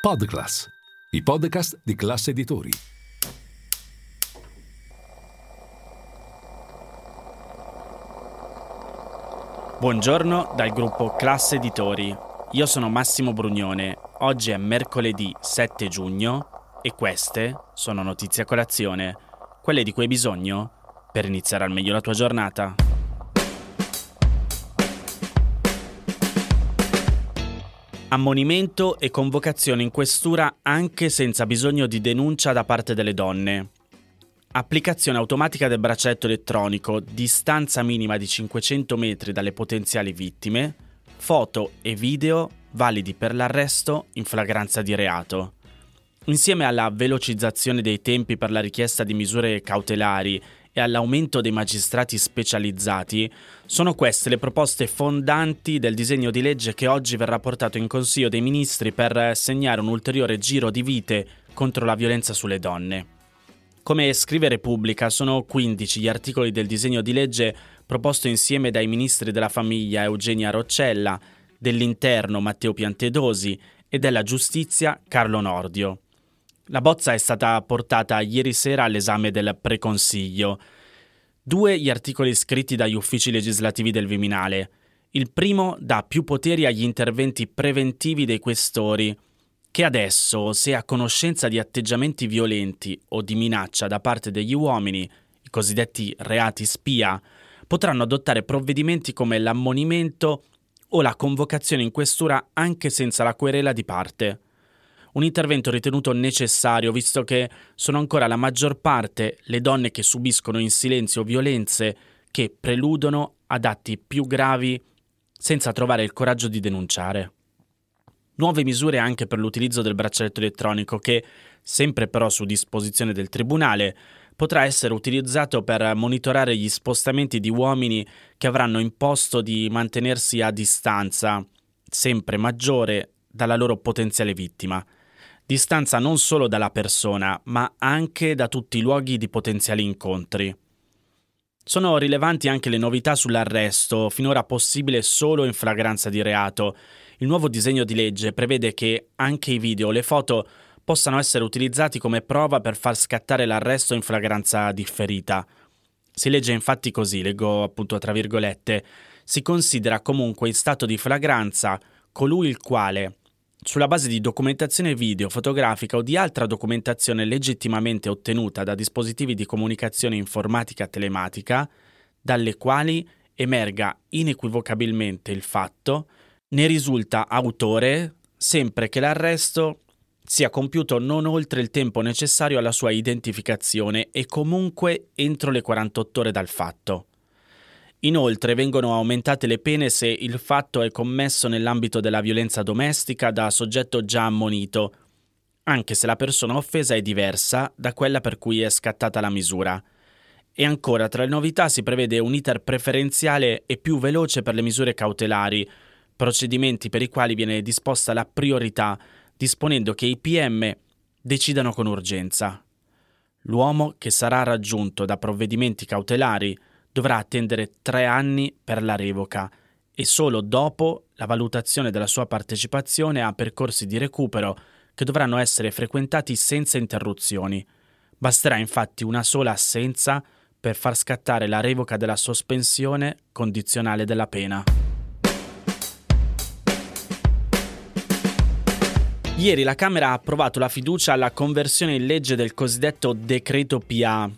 Podclass, i podcast di Class Editori. Buongiorno dal gruppo Class Editori. Io sono Massimo Brugnone. Oggi è mercoledì 7 giugno e queste sono notizie a colazione, quelle di cui hai bisogno per iniziare al meglio la tua giornata. Ammonimento e convocazione in questura anche senza bisogno di denuncia da parte delle donne. Applicazione automatica del braccialetto elettronico, distanza minima di 500 metri dalle potenziali vittime, foto e video validi per l'arresto in flagranza di reato. Insieme alla velocizzazione dei tempi per la richiesta di misure cautelari e all'aumento dei magistrati specializzati, sono queste le proposte fondanti del disegno di legge che oggi verrà portato in Consiglio dei Ministri per segnare un ulteriore giro di vite contro la violenza sulle donne. Come scrive Repubblica, sono 15 gli articoli del disegno di legge proposto insieme dai ministri della Famiglia Eugenia Roccella, dell'Interno Matteo Piantedosi e della Giustizia Carlo Nordio. La bozza è stata portata ieri sera all'esame del Preconsiglio. 2 gli articoli scritti dagli uffici legislativi del Viminale. Il primo dà più poteri agli interventi preventivi dei questori, che adesso, se a conoscenza di atteggiamenti violenti o di minaccia da parte degli uomini, i cosiddetti reati spia, potranno adottare provvedimenti come l'ammonimento o la convocazione in questura anche senza la querela di parte. Un intervento ritenuto necessario, visto che sono ancora la maggior parte le donne che subiscono in silenzio violenze che preludono ad atti più gravi senza trovare il coraggio di denunciare. Nuove misure anche per l'utilizzo del braccialetto elettronico che, sempre però su disposizione del Tribunale, potrà essere utilizzato per monitorare gli spostamenti di uomini che avranno imposto di mantenersi a distanza, sempre maggiore, dalla loro potenziale vittima. Distanza non solo dalla persona, ma anche da tutti i luoghi di potenziali incontri. Sono rilevanti anche le novità sull'arresto, finora possibile solo in flagranza di reato. Il nuovo disegno di legge prevede che anche i video o le foto possano essere utilizzati come prova per far scattare l'arresto in flagranza differita. Si legge infatti così, leggo appunto tra virgolette, si considera comunque in stato di flagranza colui il quale, sulla base di documentazione video, fotografica o di altra documentazione legittimamente ottenuta da dispositivi di comunicazione informatica telematica, dalle quali emerga inequivocabilmente il fatto, ne risulta autore sempre che l'arresto sia compiuto non oltre il tempo necessario alla sua identificazione e comunque entro le 48 ore dal fatto. Inoltre vengono aumentate le pene se il fatto è commesso nell'ambito della violenza domestica da soggetto già ammonito, anche se la persona offesa è diversa da quella per cui è scattata la misura. E ancora, tra le novità si prevede un iter preferenziale e più veloce per le misure cautelari, procedimenti per i quali viene disposta la priorità, disponendo che i PM decidano con urgenza. L'uomo che sarà raggiunto da provvedimenti cautelari dovrà attendere 3 anni per la revoca e solo dopo la valutazione della sua partecipazione a percorsi di recupero che dovranno essere frequentati senza interruzioni. Basterà infatti una sola assenza per far scattare la revoca della sospensione condizionale della pena. Ieri la Camera ha approvato la fiducia alla conversione in legge del cosiddetto decreto PA,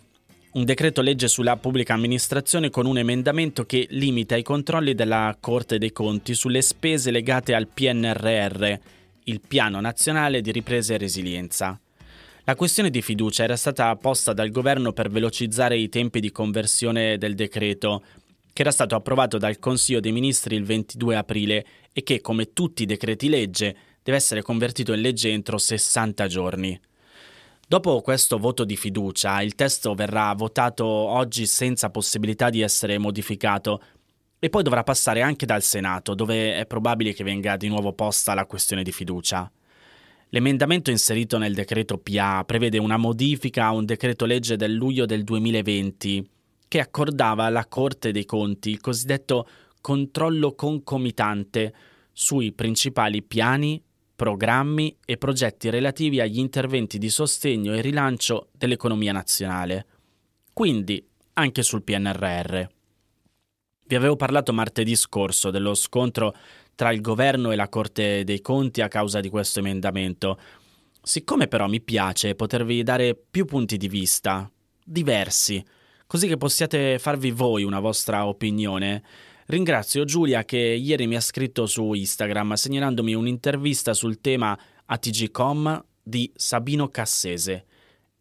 un decreto legge sulla pubblica amministrazione con un emendamento che limita i controlli della Corte dei Conti sulle spese legate al PNRR, il Piano Nazionale di Ripresa e Resilienza. La questione di fiducia era stata posta dal governo per velocizzare i tempi di conversione del decreto, che era stato approvato dal Consiglio dei Ministri il 22 aprile e che, come tutti i decreti legge, deve essere convertito in legge entro 60 giorni. Dopo questo voto di fiducia, il testo verrà votato oggi senza possibilità di essere modificato e poi dovrà passare anche dal Senato, dove è probabile che venga di nuovo posta la questione di fiducia. L'emendamento inserito nel decreto PA prevede una modifica a un decreto legge del luglio del 2020 che accordava alla Corte dei Conti il cosiddetto controllo concomitante sui principali piani, programmi e progetti relativi agli interventi di sostegno e rilancio dell'economia nazionale, quindi anche sul PNRR. Vi avevo parlato martedì scorso dello scontro tra il governo e la Corte dei Conti a causa di questo emendamento. Siccome però mi piace potervi dare più punti di vista, diversi, così che possiate farvi voi una vostra opinione, ringrazio Giulia che ieri mi ha scritto su Instagram segnalandomi un'intervista sul tema ATG Com di Sabino Cassese,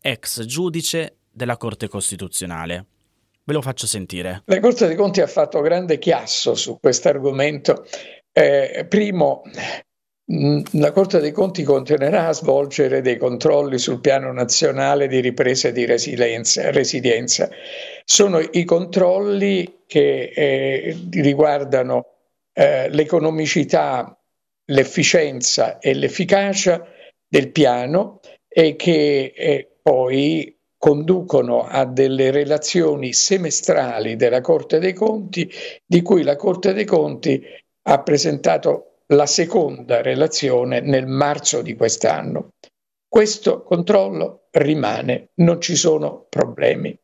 ex giudice della Corte Costituzionale. Ve lo faccio sentire. La Corte dei Conti ha fatto grande chiasso su questo argomento. Primo, la Corte dei Conti continuerà a svolgere dei controlli sul piano nazionale di ripresa e di resilienza. Sono i controlli che riguardano l'economicità, l'efficienza e l'efficacia del piano e che poi conducono a delle relazioni semestrali della Corte dei Conti, di cui la Corte dei Conti ha presentato la seconda relazione nel marzo di quest'anno. Questo controllo rimane, non ci sono problemi.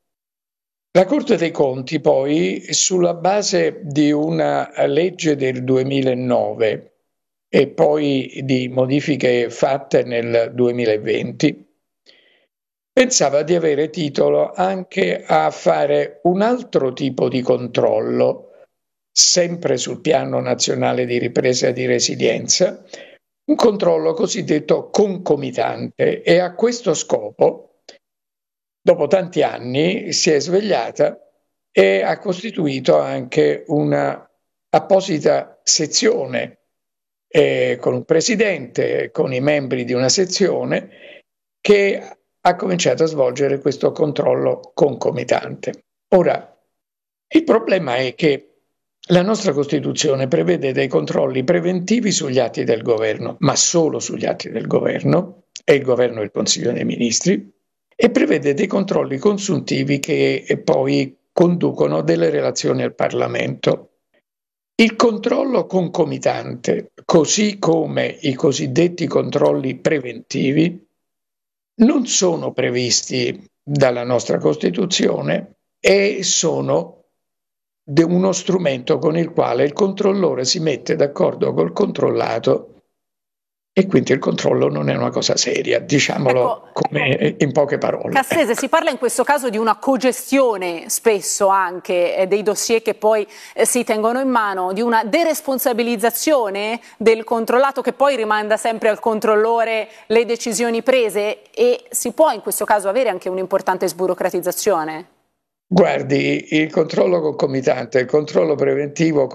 La Corte dei Conti poi, sulla base di una legge del 2009 e poi di modifiche fatte nel 2020, pensava di avere titolo anche a fare un altro tipo di controllo sempre sul piano nazionale di ripresa e di resilienza, un controllo cosiddetto concomitante, e a questo scopo, dopo tanti anni, si è svegliata e ha costituito anche una apposita sezione con un presidente, con i membri di una sezione, che ha cominciato a svolgere questo controllo concomitante. Ora, il problema è che la nostra Costituzione prevede dei controlli preventivi sugli atti del governo, ma solo sugli atti del governo, e il governo è il Consiglio dei Ministri, e prevede dei controlli consuntivi che poi conducono delle relazioni al Parlamento. Il controllo concomitante, così come i cosiddetti controlli preventivi, non sono previsti dalla nostra Costituzione e sono uno strumento con il quale il controllore si mette d'accordo col controllato e quindi il controllo non è una cosa seria, diciamolo come in poche parole. Cassese, Si parla in questo caso di una cogestione spesso anche dei dossier che poi si tengono in mano, di una deresponsabilizzazione del controllato che poi rimanda sempre al controllore le decisioni prese, e si può in questo caso avere anche un'importante sburocratizzazione? Guardi, il controllo concomitante e il controllo preventivo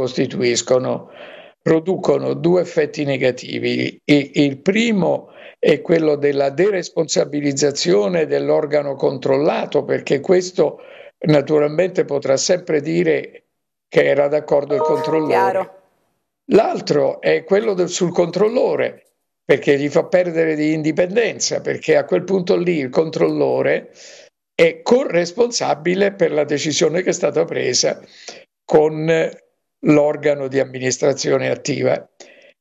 producono due effetti negativi. Il primo è quello della deresponsabilizzazione dell'organo controllato, perché questo naturalmente potrà sempre dire che era d'accordo il controllore. Chiaro. L'altro è quello sul controllore, perché gli fa perdere di indipendenza, perché a quel punto lì il controllore è corresponsabile per la decisione che è stata presa con l'organo di amministrazione attiva.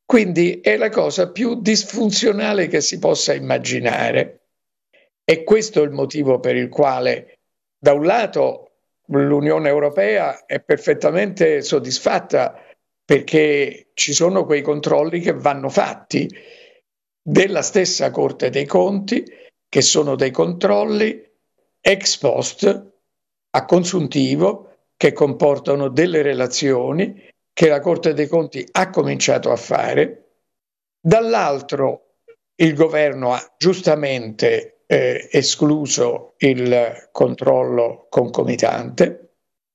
Quindi è la cosa più disfunzionale che si possa immaginare. E questo è il motivo per il quale, da un lato, l'Unione Europea è perfettamente soddisfatta perché ci sono quei controlli che vanno fatti della stessa Corte dei Conti, che sono dei controlli ex post a consuntivo che comportano delle relazioni che la Corte dei Conti ha cominciato a fare. Dall'altro il governo ha giustamente escluso il controllo concomitante,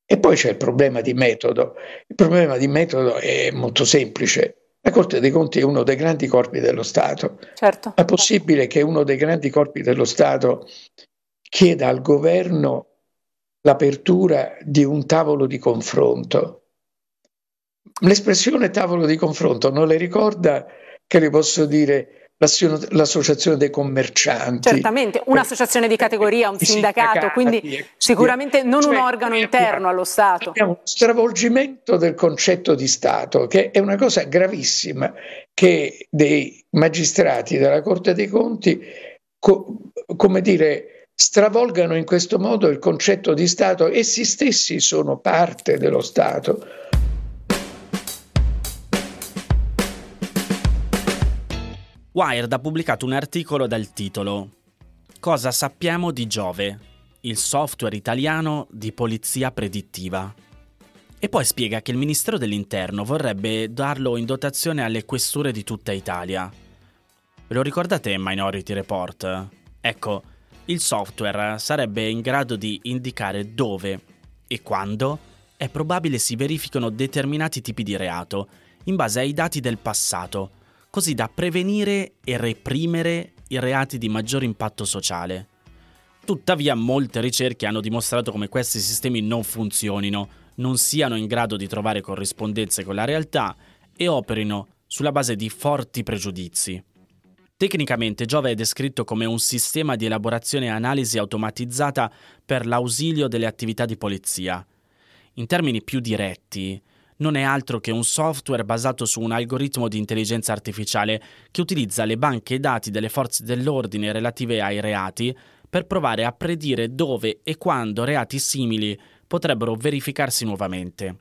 e poi c'è il problema di metodo. Il problema di metodo è molto semplice. La Corte dei Conti è uno dei grandi corpi dello Stato. Certo. È possibile che uno dei grandi corpi dello Stato chieda al governo l'apertura di un tavolo di confronto? L'espressione tavolo di confronto non le ricorda, che le posso dire, l'associazione dei commercianti. Certamente, un'associazione di categoria, un sindacato, quindi sicuramente non un organo interno allo Stato. Abbiamo uno stravolgimento del concetto di Stato, che è una cosa gravissima, che dei magistrati della Corte dei Conti, come dire, stravolgano in questo modo il concetto di Stato. Essi stessi sono parte dello Stato. Wired ha pubblicato un articolo dal titolo "Cosa sappiamo di Giove, il software italiano di polizia predittiva", e poi spiega che il Ministero dell'Interno vorrebbe darlo in dotazione alle questure di tutta Italia. Ve lo ricordate Minority Report? Ecco, il software sarebbe in grado di indicare dove e quando è probabile si verifichino determinati tipi di reato, in base ai dati del passato, così da prevenire e reprimere i reati di maggior impatto sociale. Tuttavia, molte ricerche hanno dimostrato come questi sistemi non funzionino, non siano in grado di trovare corrispondenze con la realtà e operino sulla base di forti pregiudizi. Tecnicamente Giove è descritto come un sistema di elaborazione e analisi automatizzata per l'ausilio delle attività di polizia. In termini più diretti, non è altro che un software basato su un algoritmo di intelligenza artificiale che utilizza le banche dati delle forze dell'ordine relative ai reati per provare a predire dove e quando reati simili potrebbero verificarsi nuovamente.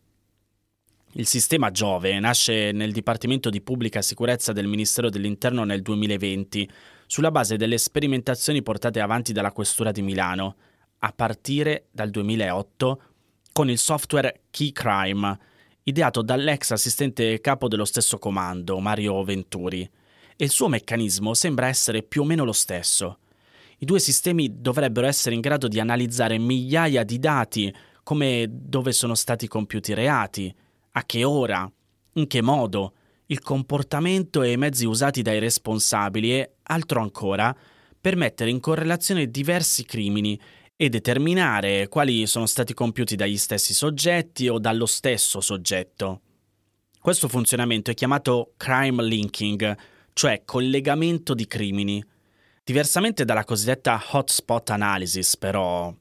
Il sistema Giove nasce nel Dipartimento di Pubblica Sicurezza del Ministero dell'Interno nel 2020, sulla base delle sperimentazioni portate avanti dalla Questura di Milano, a partire dal 2008, con il software Key Crime, ideato dall'ex assistente capo dello stesso comando, Mario Venturi, e il suo meccanismo sembra essere più o meno lo stesso. I due sistemi dovrebbero essere in grado di analizzare migliaia di dati, come dove sono stati compiuti reati, a che ora, in che modo, il comportamento e i mezzi usati dai responsabili e altro ancora, per mettere in correlazione diversi crimini e determinare quali sono stati compiuti dagli stessi soggetti o dallo stesso soggetto. Questo funzionamento è chiamato crime linking, cioè collegamento di crimini. Diversamente dalla cosiddetta hotspot analysis, però,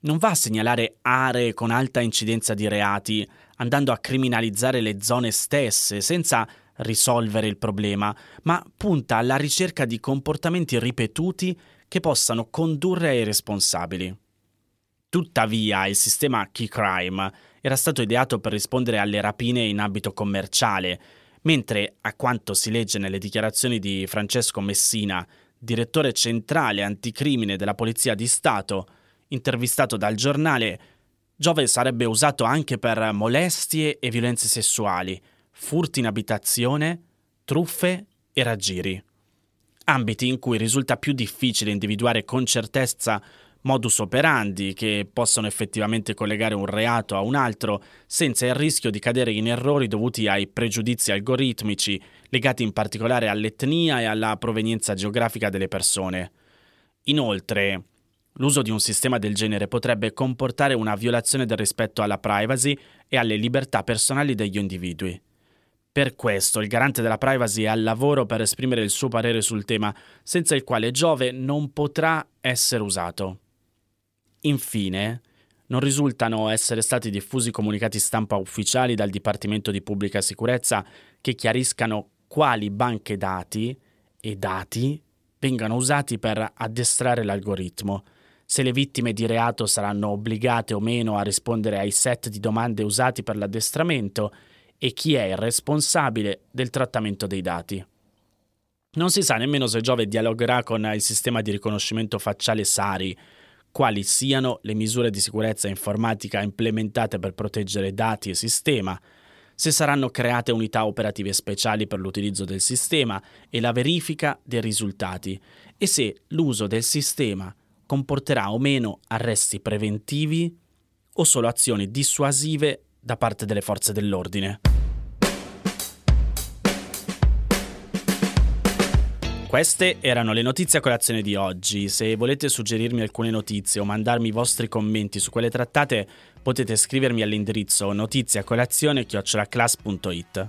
non va a segnalare aree con alta incidenza di reati, andando a criminalizzare le zone stesse senza risolvere il problema, ma punta alla ricerca di comportamenti ripetuti che possano condurre ai responsabili. Tuttavia, il sistema Key Crime era stato ideato per rispondere alle rapine in ambito commerciale, mentre, a quanto si legge nelle dichiarazioni di Francesco Messina, direttore centrale anticrimine della Polizia di Stato, intervistato dal giornale, Giove sarebbe usato anche per molestie e violenze sessuali, furti in abitazione, truffe e raggiri. Ambiti in cui risulta più difficile individuare con certezza modus operandi che possano effettivamente collegare un reato a un altro senza il rischio di cadere in errori dovuti ai pregiudizi algoritmici legati in particolare all'etnia e alla provenienza geografica delle persone. Inoltre, l'uso di un sistema del genere potrebbe comportare una violazione del rispetto alla privacy e alle libertà personali degli individui. Per questo il garante della privacy è al lavoro per esprimere il suo parere sul tema, senza il quale Giove non potrà essere usato. Infine, non risultano essere stati diffusi comunicati stampa ufficiali dal Dipartimento di Pubblica Sicurezza che chiariscano quali banche dati e dati vengano usati per addestrare l'algoritmo, se le vittime di reato saranno obbligate o meno a rispondere ai set di domande usati per l'addestramento e chi è il responsabile del trattamento dei dati. Non si sa nemmeno se Giove dialogherà con il sistema di riconoscimento facciale SARI, quali siano le misure di sicurezza informatica implementate per proteggere dati e sistema, se saranno create unità operative speciali per l'utilizzo del sistema e la verifica dei risultati, e se l'uso del sistema comporterà o meno arresti preventivi o solo azioni dissuasive da parte delle forze dell'ordine. Queste erano le notizie a colazione di oggi. Se volete suggerirmi alcune notizie o mandarmi i vostri commenti su quelle trattate, potete scrivermi all'indirizzo notiziacolazione@class.it.